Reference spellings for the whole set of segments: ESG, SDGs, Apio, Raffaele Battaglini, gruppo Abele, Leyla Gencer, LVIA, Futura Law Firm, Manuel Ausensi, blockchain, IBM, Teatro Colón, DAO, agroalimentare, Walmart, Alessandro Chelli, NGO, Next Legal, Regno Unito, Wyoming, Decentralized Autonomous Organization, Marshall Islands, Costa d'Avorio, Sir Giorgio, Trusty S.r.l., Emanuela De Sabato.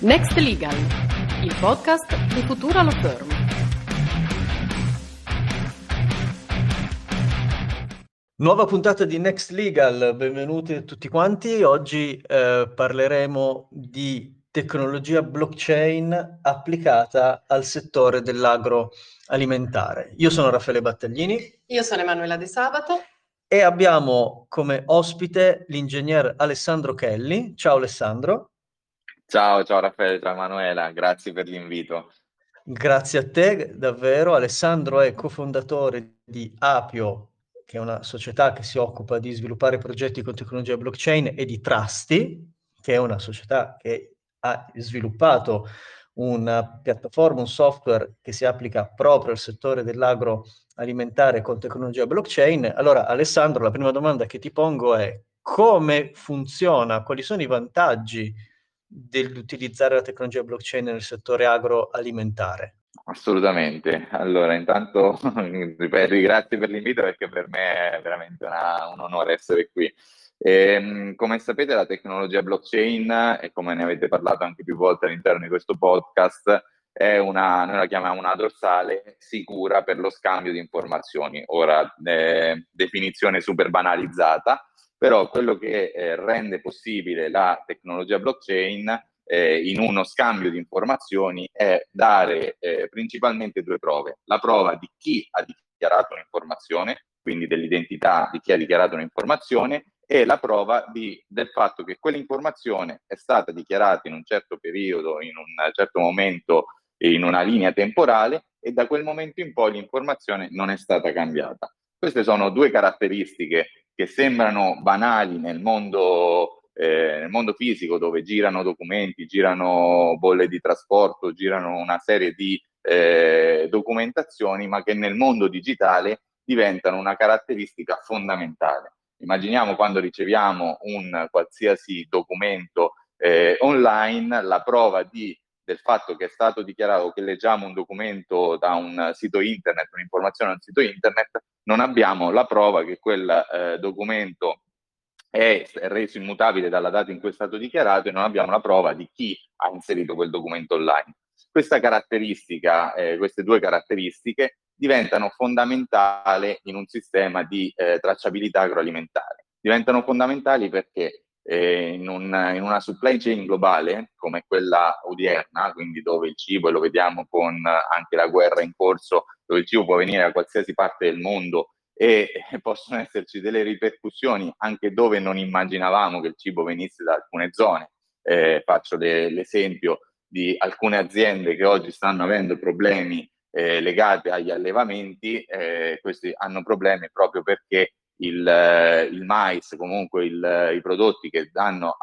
Next Legal, il podcast di Futura Law Firm. Nuova puntata di Next Legal, benvenuti tutti quanti. Oggi parleremo di tecnologia blockchain applicata al settore dell'agroalimentare. Io sono Raffaele Battaglini. Io sono Emanuela De Sabato. E abbiamo come ospite l'ingegner Alessandro Chelli. Ciao Alessandro. Ciao Raffaele, ciao Emanuela, grazie per l'invito. Grazie a te, davvero. Alessandro è cofondatore di Apio, che è una società che si occupa di sviluppare progetti con tecnologia blockchain, e di Trusty, che è una società che ha sviluppato una piattaforma, un software che si applica proprio al settore dell'agroalimentare con tecnologia blockchain. Allora Alessandro, la prima domanda che ti pongo è: come funziona, quali sono i vantaggi dell'utilizzare la tecnologia blockchain nel settore agroalimentare? Assolutamente. Allora, intanto grazie per l'invito, perché per me è veramente un onore essere qui. Come sapete, la tecnologia blockchain, e come ne avete parlato anche più volte all'interno di questo podcast, è noi la chiamiamo una dorsale sicura per lo scambio di informazioni. Ora, definizione super banalizzata, però quello che rende possibile la tecnologia blockchain in uno scambio di informazioni è dare principalmente due prove: la prova di chi ha dichiarato un'informazione, quindi dell'identità di chi ha dichiarato un'informazione, e la prova del fatto che quell'informazione è stata dichiarata in un certo periodo, in un certo momento, in una linea temporale, e da quel momento in poi l'informazione non è stata cambiata. Queste sono due caratteristiche che sembrano banali nel mondo fisico, dove girano documenti, girano bolle di trasporto, girano una serie di documentazioni, ma che nel mondo digitale diventano una caratteristica fondamentale. Immaginiamo quando riceviamo un qualsiasi documento online, la prova del fatto che è stato dichiarato, che leggiamo un documento da un sito internet, un'informazione da un sito internet, non abbiamo la prova che quel documento è reso immutabile dalla data in cui è stato dichiarato, e non abbiamo la prova di chi ha inserito quel documento online. Questa caratteristica, queste due caratteristiche diventano fondamentali in un sistema di tracciabilità agroalimentare. Diventano fondamentali perché in una supply chain globale come quella odierna, quindi dove il cibo, e lo vediamo con anche la guerra in corso, dove il cibo può venire da qualsiasi parte del mondo e possono esserci delle ripercussioni anche dove non immaginavamo che il cibo venisse da alcune zone. Faccio l'esempio di alcune aziende che oggi stanno avendo problemi legate agli allevamenti. Questi hanno problemi proprio perché il mais, comunque i prodotti che danno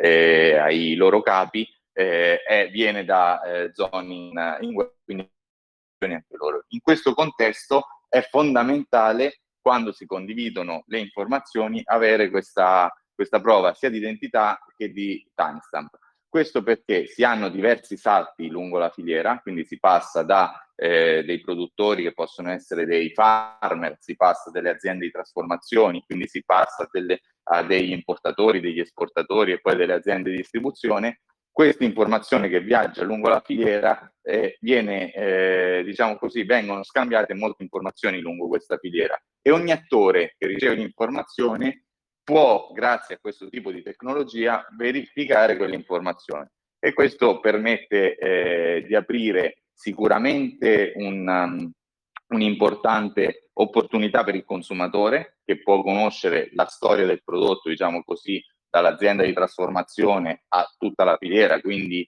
ai loro capi, viene da zone in guerra, quindi anche loro. In questo contesto è fondamentale, quando si condividono le informazioni, avere questa prova sia di identità che di timestamp. Questo perché si hanno diversi salti lungo la filiera, quindi si passa da dei produttori, che possono essere dei farmer, si passa delle aziende di trasformazioni, quindi si passa a degli importatori, degli esportatori, e poi delle aziende di distribuzione. Questa informazione che viaggia lungo la filiera vengono scambiate molte informazioni lungo questa filiera, e ogni attore che riceve l'informazione può, grazie a questo tipo di tecnologia, verificare quell'informazione, e questo permette di aprire sicuramente un'importante opportunità per il consumatore, che può conoscere la storia del prodotto, diciamo così, dall'azienda di trasformazione a tutta la filiera, quindi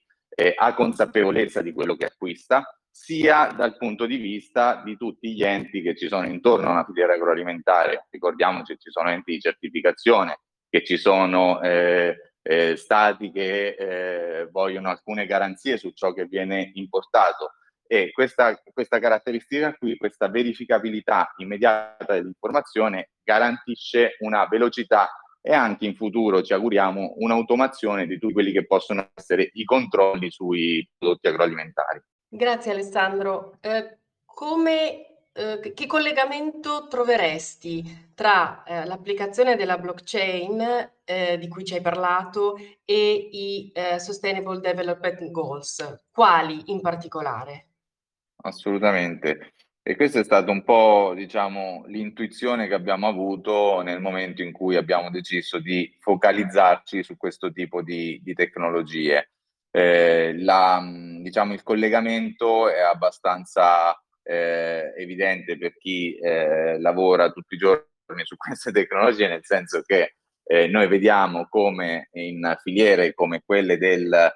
ha consapevolezza di quello che acquista, sia dal punto di vista di tutti gli enti che ci sono intorno a una filiera agroalimentare. Ricordiamoci, ci sono enti di certificazione, che ci sono stati che vogliono alcune garanzie su ciò che viene importato, e questa caratteristica qui, questa verificabilità immediata dell'informazione, garantisce una velocità e anche in futuro, ci auguriamo, un'automazione di tutti quelli che possono essere i controlli sui prodotti agroalimentari. Grazie Alessandro. Come che collegamento troveresti tra l'applicazione della blockchain di cui ci hai parlato e i Sustainable Development Goals? Quali in particolare? Assolutamente. E questa è stata un po', diciamo, l'intuizione che abbiamo avuto nel momento in cui abbiamo deciso di focalizzarci su questo tipo di tecnologie. Il collegamento è abbastanza evidente per chi lavora tutti i giorni su queste tecnologie, nel senso che noi vediamo come in filiere come quelle del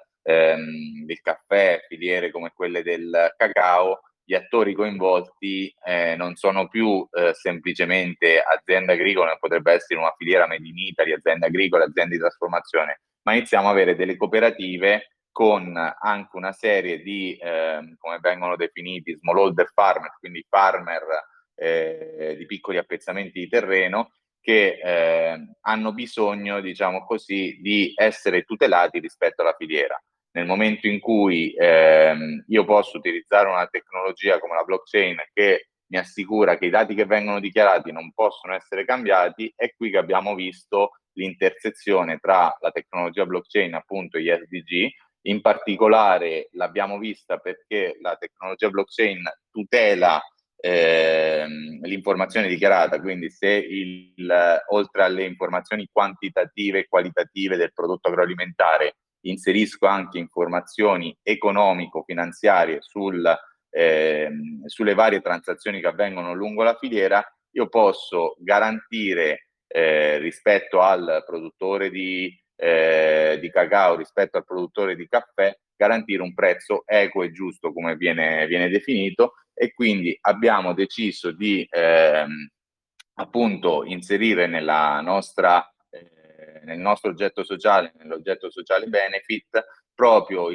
caffè, filiere come quelle del cacao, gli attori coinvolti non sono più semplicemente azienda agricola, potrebbe essere una filiera made in Italy, azienda agricola, azienda di trasformazione, ma iniziamo a avere delle cooperative con anche una serie di, come vengono definiti, smallholder farmer, quindi farmer di piccoli appezzamenti di terreno, che hanno bisogno, diciamo così, di essere tutelati rispetto alla filiera. Nel momento in cui io posso utilizzare una tecnologia come la blockchain che mi assicura che i dati che vengono dichiarati non possono essere cambiati, è qui che abbiamo visto l'intersezione tra la tecnologia blockchain, appunto, e gli SDG. In particolare l'abbiamo vista perché la tecnologia blockchain tutela l'informazione dichiarata, quindi se oltre alle informazioni quantitative e qualitative del prodotto agroalimentare inserisco anche informazioni economico-finanziarie sulle varie transazioni che avvengono lungo la filiera, io posso garantire rispetto al produttore di cacao, rispetto al produttore di caffè, garantire un prezzo equo e giusto come viene definito, e quindi abbiamo deciso di appunto inserire nel nostro oggetto sociale, nell'oggetto sociale benefit, proprio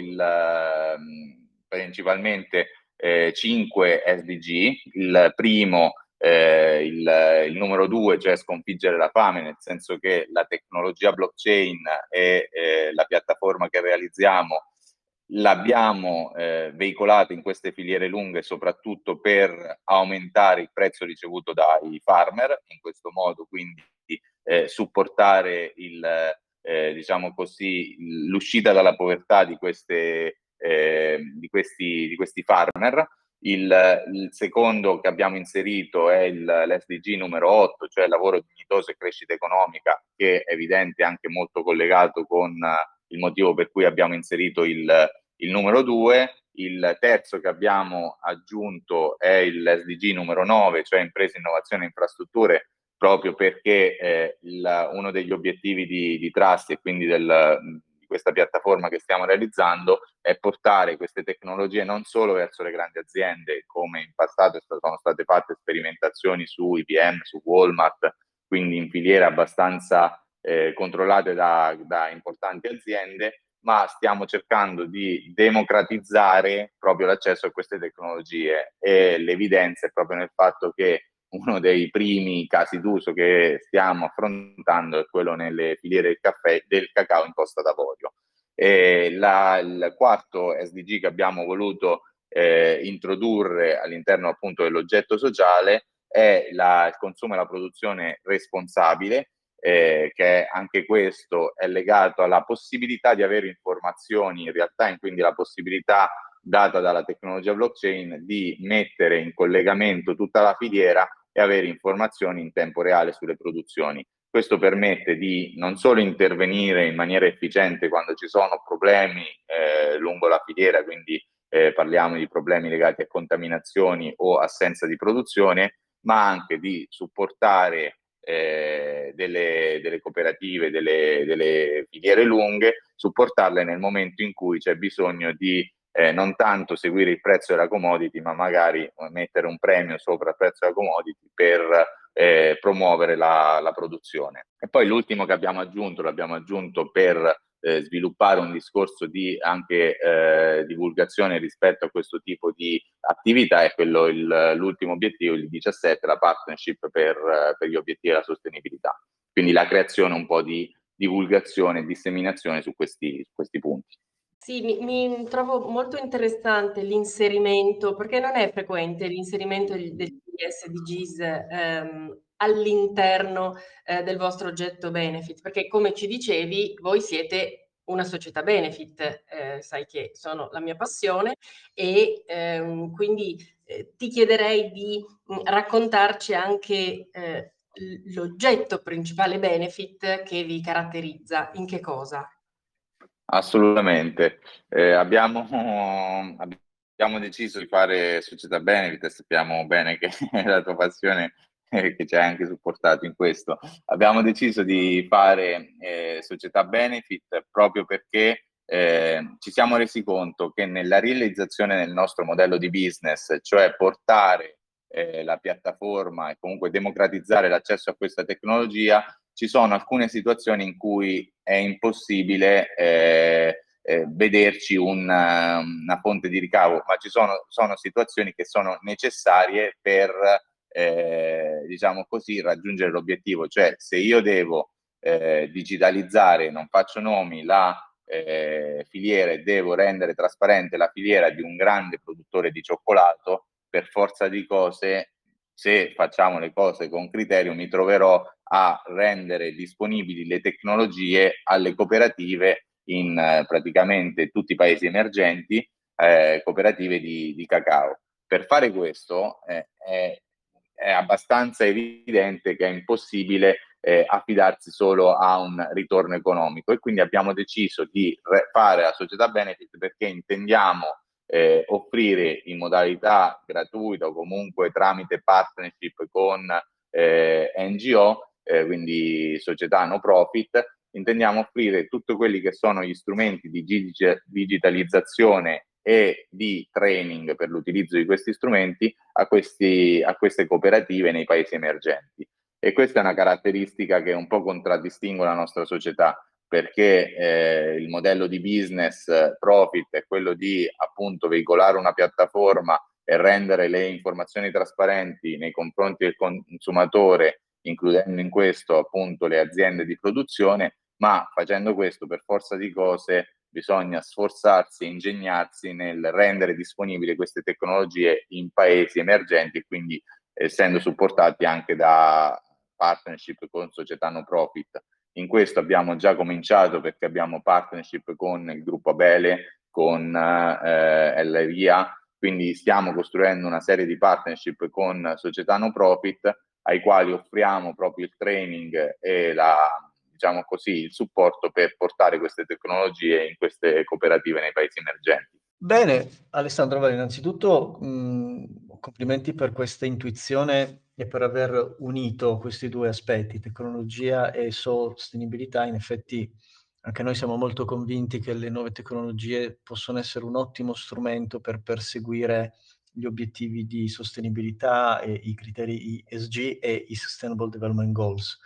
principalmente 5 SDG, il primo, il numero 2, cioè sconfiggere la fame, nel senso che la tecnologia blockchain e la piattaforma che realizziamo l'abbiamo veicolata in queste filiere lunghe soprattutto per aumentare il prezzo ricevuto dai farmer, in questo modo quindi supportare l'uscita dalla povertà di questi farmer. Il secondo che abbiamo inserito è l'SDG numero 8, cioè lavoro dignitoso e crescita economica, che è evidente anche molto collegato con il motivo per cui abbiamo inserito il numero 2. Il terzo che abbiamo aggiunto è l'SDG numero 9, cioè imprese, innovazione e infrastrutture, proprio perché uno degli obiettivi di Trusty e quindi questa piattaforma che stiamo realizzando è portare queste tecnologie non solo verso le grandi aziende, come in passato sono state fatte sperimentazioni su IBM, su Walmart, quindi in filiere abbastanza controllate da importanti aziende, ma stiamo cercando di democratizzare proprio l'accesso a queste tecnologie, e l'evidenza è proprio nel fatto che uno dei primi casi d'uso che stiamo affrontando è quello nelle filiere del cacao in Costa d'Avorio. Il quarto SDG che abbiamo voluto introdurre all'interno appunto dell'oggetto sociale è il consumo e la produzione responsabile, che anche questo è legato alla possibilità di avere informazioni in realtà, e quindi la possibilità data dalla tecnologia blockchain di mettere in collegamento tutta la filiera e avere informazioni in tempo reale sulle produzioni. Questo permette di non solo intervenire in maniera efficiente quando ci sono problemi lungo la filiera, quindi parliamo di problemi legati a contaminazioni o assenza di produzione, ma anche di supportare delle cooperative, delle filiere lunghe, supportarle nel momento in cui c'è bisogno di non tanto seguire il prezzo della commodity, ma magari mettere un premio sopra il prezzo della commodity per promuovere la produzione. E poi l'ultimo che abbiamo aggiunto, l'abbiamo aggiunto per sviluppare un discorso di anche divulgazione rispetto a questo tipo di attività, è quello l'ultimo obiettivo, il 17, la partnership per gli obiettivi della sostenibilità. Quindi la creazione un po' di divulgazione e disseminazione su questi punti. Sì, mi trovo molto interessante l'inserimento, perché non è frequente l'inserimento degli SDGs all'interno del vostro oggetto benefit, perché come ci dicevi, voi siete una società benefit, sai che sono la mia passione, e quindi ti chiederei di raccontarci anche l'oggetto principale benefit che vi caratterizza, in che cosa? Assolutamente, abbiamo deciso di fare società benefit e sappiamo bene che è la tua passione che ci hai anche supportato in questo. Abbiamo deciso di fare società benefit proprio perché ci siamo resi conto che nella realizzazione del nostro modello di business, cioè portare la piattaforma e comunque democratizzare l'accesso a questa tecnologia, ci sono alcune situazioni in cui è impossibile vederci una fonte di ricavo, ma ci sono situazioni che sono necessarie per, diciamo così, raggiungere l'obiettivo. Cioè, se io devo digitalizzare, non faccio nomi, la filiera, e devo rendere trasparente la filiera di un grande produttore di cioccolato, per forza di cose, se facciamo le cose con criterio, mi troverò a rendere disponibili le tecnologie alle cooperative in praticamente tutti i paesi emergenti, cooperative di cacao. Per fare questo è abbastanza evidente che è impossibile affidarsi solo a un ritorno economico, e quindi abbiamo deciso di fare la società benefit perché intendiamo offrire in modalità gratuita o comunque tramite partnership con NGO, quindi società no profit, intendiamo offrire tutti quelli che sono gli strumenti di digitalizzazione e di training per l'utilizzo di questi strumenti a queste cooperative nei paesi emergenti. E questa è una caratteristica che un po' contraddistingue la nostra società, perché il modello di business profit è quello di appunto veicolare una piattaforma e rendere le informazioni trasparenti nei confronti del consumatore, includendo in questo appunto le aziende di produzione, ma facendo questo per forza di cose bisogna sforzarsi e ingegnarsi nel rendere disponibili queste tecnologie in paesi emergenti, e quindi essendo supportati anche da partnership con società no profit. In questo abbiamo già cominciato perché abbiamo partnership con il gruppo Abele, con LVIA, quindi stiamo costruendo una serie di partnership con società no profit ai quali offriamo proprio il training e diciamo così, il supporto per portare queste tecnologie in queste cooperative nei paesi emergenti. Bene, Alessandro, innanzitutto complimenti per questa intuizione e per aver unito questi due aspetti, tecnologia e sostenibilità. In effetti anche noi siamo molto convinti che le nuove tecnologie possono essere un ottimo strumento per perseguire gli obiettivi di sostenibilità e i criteri ESG e i Sustainable Development Goals.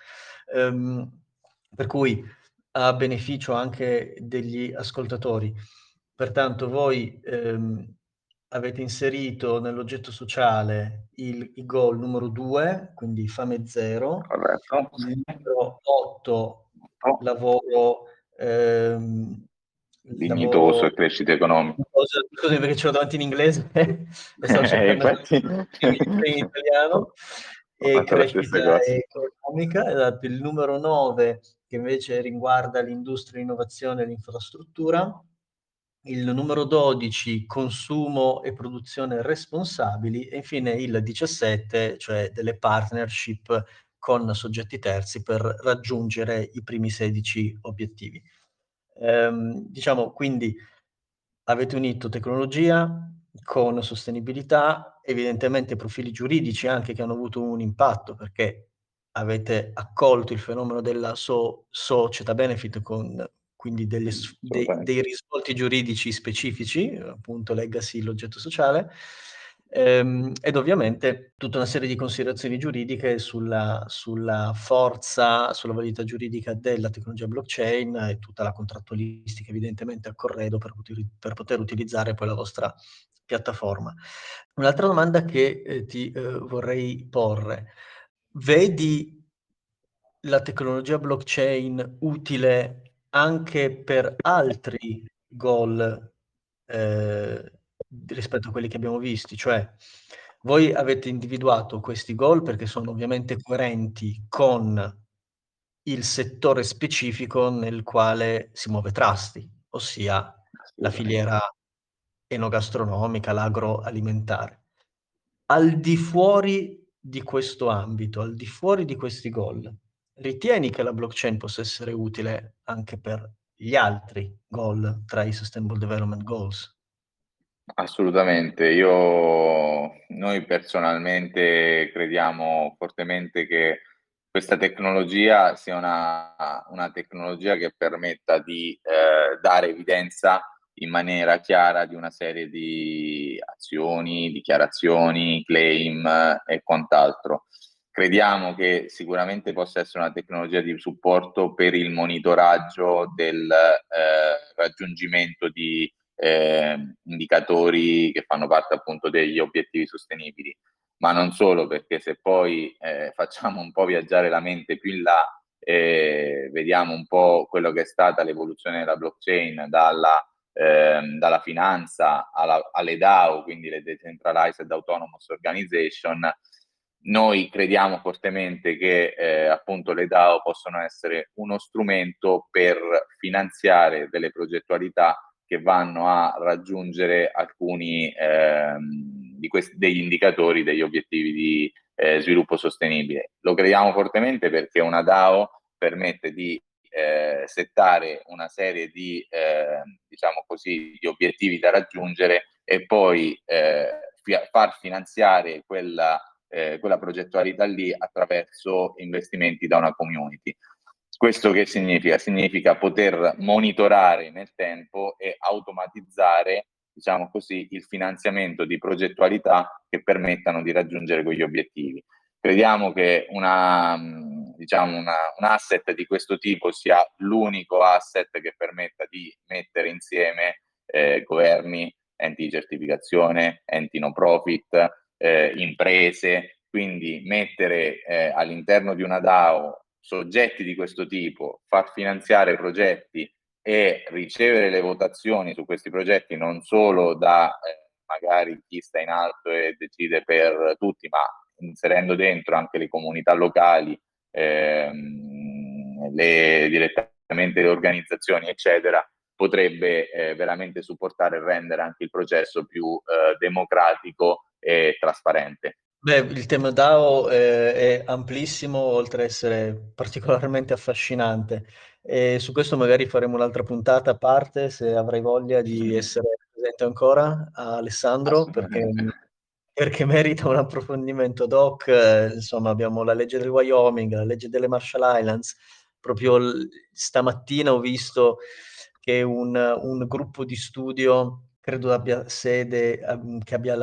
Per cui a beneficio anche degli ascoltatori. Pertanto voi avete inserito nell'oggetto sociale il goal numero 2, quindi fame zero, il numero 8, lavoro dignitoso e crescita economica. Scusi perché ce l'ho davanti in inglese, in italiano, e crescita economica. Esatto. Il numero 9 che invece riguarda l'industria, l'innovazione e l'infrastruttura. Il numero 12, consumo e produzione responsabili, e infine il 17, cioè delle partnership con soggetti terzi per raggiungere i primi 16 obiettivi. Diciamo quindi avete unito tecnologia con sostenibilità, evidentemente profili giuridici anche che hanno avuto un impatto, perché avete accolto il fenomeno della società benefit con quindi dei risvolti giuridici specifici, appunto legacy, l'oggetto sociale, ed ovviamente tutta una serie di considerazioni giuridiche sulla forza, sulla validità giuridica della tecnologia blockchain e tutta la contrattualistica evidentemente al corredo per poter utilizzare poi la vostra piattaforma. Un'altra domanda che ti vorrei porre: vedi la tecnologia blockchain utile anche per altri goal rispetto a quelli che abbiamo visti, cioè voi avete individuato questi goal perché sono ovviamente coerenti con il settore specifico nel quale si muove Trusty, ossia la filiera enogastronomica, l'agroalimentare. Al di fuori di questo ambito, al di fuori di questi goal, ritieni che la blockchain possa essere utile anche per gli altri goal tra i Sustainable Development Goals? Assolutamente, noi personalmente crediamo fortemente che questa tecnologia sia una tecnologia che permetta di dare evidenza in maniera chiara di una serie di azioni, dichiarazioni, claim e quant'altro. Crediamo che sicuramente possa essere una tecnologia di supporto per il monitoraggio del raggiungimento di indicatori che fanno parte appunto degli obiettivi sostenibili, ma non solo, perché se poi facciamo un po' viaggiare la mente più in là, vediamo un po' quello che è stata l'evoluzione della blockchain dalla finanza alle DAO, quindi le Decentralized Autonomous Organization. Noi crediamo fortemente che appunto le DAO possono essere uno strumento per finanziare delle progettualità che vanno a raggiungere alcuni degli indicatori, degli obiettivi di sviluppo sostenibile. Lo crediamo fortemente perché una DAO permette di settare una serie di, diciamo così, di obiettivi da raggiungere e poi far finanziare quella progettualità lì attraverso investimenti da una community. Questo che significa? Significa poter monitorare nel tempo e automatizzare, diciamo così, il finanziamento di progettualità che permettano di raggiungere quegli obiettivi. Crediamo che un asset di questo tipo sia l'unico asset che permetta di mettere insieme governi, enti di certificazione, enti no profit, imprese, quindi mettere all'interno di una DAO soggetti di questo tipo, far finanziare progetti e ricevere le votazioni su questi progetti non solo da magari chi sta in alto e decide per tutti, ma inserendo dentro anche le comunità locali, direttamente le organizzazioni, eccetera, potrebbe veramente supportare e rendere anche il processo più democratico e trasparente. Beh, il tema DAO è amplissimo, oltre ad essere particolarmente affascinante, e su questo magari faremo un'altra puntata a parte, se avrai voglia di essere presente ancora, Alessandro, perché merita un approfondimento ad hoc. Insomma, abbiamo la legge del Wyoming, la legge delle Marshall Islands. Proprio stamattina ho visto che un gruppo di studio, credo abbia sede, che abbia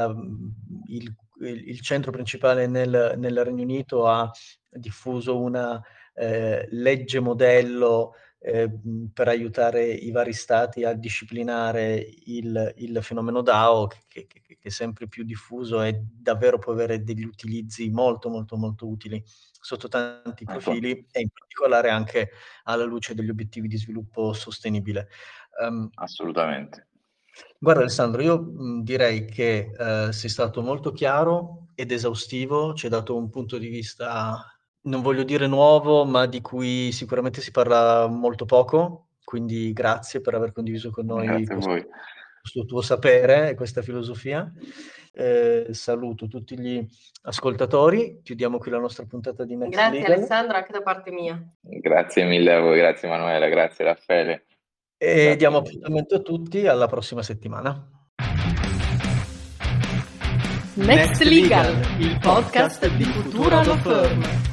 il centro principale nel Regno Unito, ha diffuso una legge modello per aiutare i vari stati a disciplinare il fenomeno DAO, che è sempre più diffuso e davvero può avere degli utilizzi molto molto molto utili sotto tanti profili, e in particolare anche alla luce degli obiettivi di sviluppo sostenibile. Assolutamente. Guarda Alessandro, io direi che sei stato molto chiaro ed esaustivo, ci hai dato un punto di vista, non voglio dire nuovo, ma di cui sicuramente si parla molto poco, quindi grazie per aver condiviso con noi questo tuo sapere e questa filosofia. Saluto tutti gli ascoltatori, chiudiamo qui la nostra puntata di Next Legal. Grazie Alessandro, anche da parte mia. Grazie mille a voi, grazie Emanuela, grazie Raffaele. E diamo appuntamento a tutti alla prossima settimana. Next Legal, il podcast di Futura Law Firm.